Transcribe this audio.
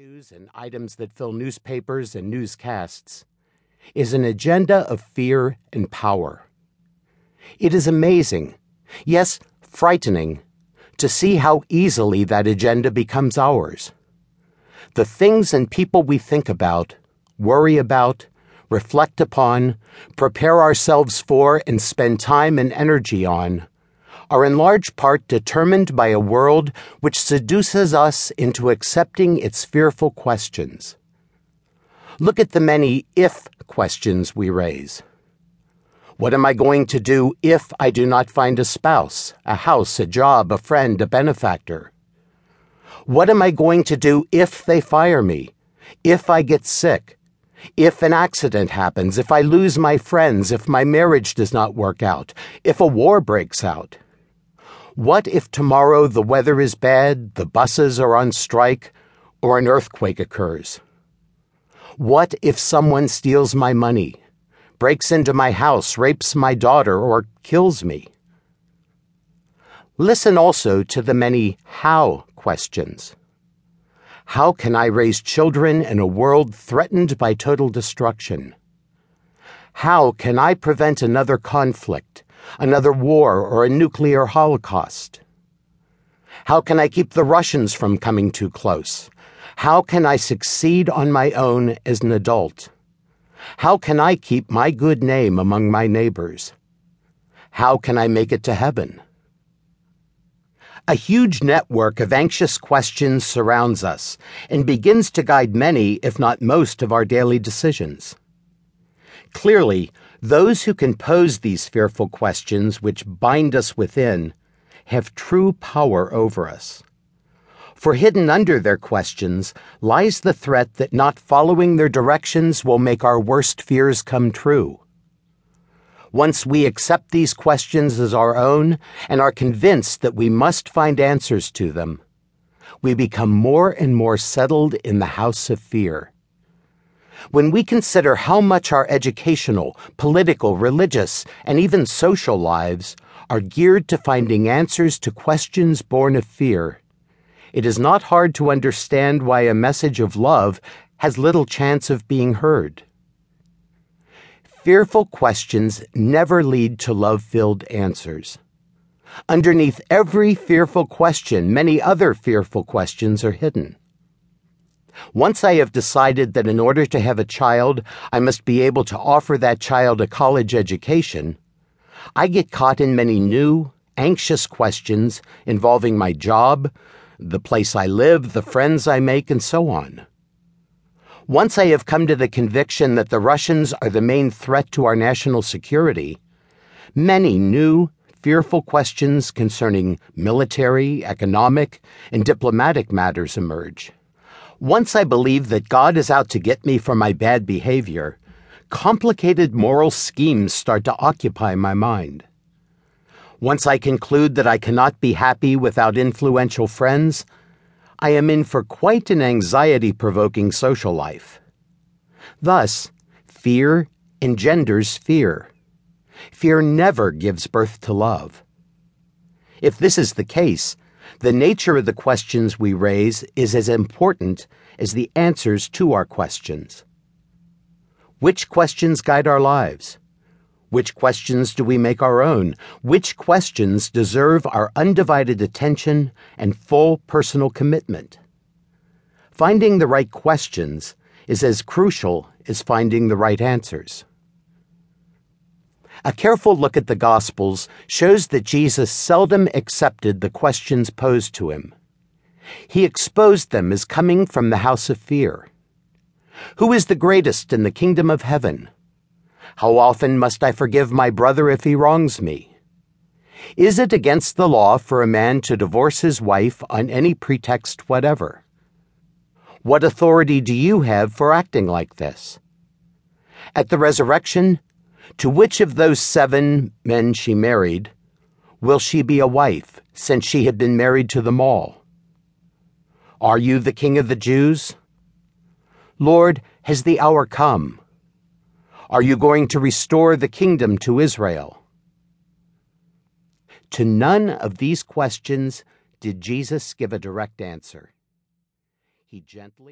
issues and items that fill newspapers and newscasts is an agenda of fear and power. It is amazing, yes, frightening, to see how easily that agenda becomes ours. The things and people we think about, worry about, reflect upon, prepare ourselves for, and spend time and energy on are in large part determined by a world which seduces us into accepting its fearful questions. Look at the many if questions we raise. What am I going to do if I do not find a spouse, a house, a job, a friend, a benefactor? What am I going to do if they fire me, if I get sick, if an accident happens, if I lose my friends, if my marriage does not work out, if a war breaks out? What if tomorrow the weather is bad, the buses are on strike, or an earthquake occurs? What if someone steals my money, breaks into my house, rapes my daughter, or kills me? Listen also to the many how questions. How can I raise children in a world threatened by total destruction? How can I prevent another conflict, another war, or a nuclear holocaust? How can I keep the Russians from coming too close? How can I succeed on my own as an adult? How can I keep my good name among my neighbors? How can I make it to heaven? A huge network of anxious questions surrounds us and begins to guide many, if not most, of our daily decisions. Clearly, those who can pose these fearful questions which bind us within have true power over us. For hidden under their questions lies the threat that not following their directions will make our worst fears come true. Once we accept these questions as our own and are convinced that we must find answers to them, we become more and more settled in the house of fear. When we consider how much our educational, political, religious, and even social lives are geared to finding answers to questions born of fear, it is not hard to understand why a message of love has little chance of being heard. Fearful questions never lead to love-filled answers. Underneath every fearful question, many other fearful questions are hidden. Once I have decided that in order to have a child, I must be able to offer that child a college education, I get caught in many new, anxious questions involving my job, the place I live, the friends I make, and so on. Once I have come to the conviction that the Russians are the main threat to our national security, many new, fearful questions concerning military, economic, and diplomatic matters emerge. Once I believe that God is out to get me for my bad behavior, complicated moral schemes start to occupy my mind. Once I conclude that I cannot be happy without influential friends, I am in for quite an anxiety-provoking social life. Thus, fear engenders fear. Fear never gives birth to love. If this is the case, the nature of the questions we raise is as important as the answers to our questions. Which questions guide our lives? Which questions do we make our own? Which questions deserve our undivided attention and full personal commitment? Finding the right questions is as crucial as finding the right answers. A careful look at the Gospels shows that Jesus seldom accepted the questions posed to him. He exposed them as coming from the house of fear. Who is the greatest in the kingdom of heaven? How often must I forgive my brother if he wrongs me? Is it against the law for a man to divorce his wife on any pretext whatever? What authority do you have for acting like this? At the resurrection, to which of those 7 men she married will she be a wife, since she had been married to them all? Are you the King of the Jews? Lord, has the hour come? Are you going to restore the kingdom to Israel? To none of these questions did Jesus give a direct answer. He gently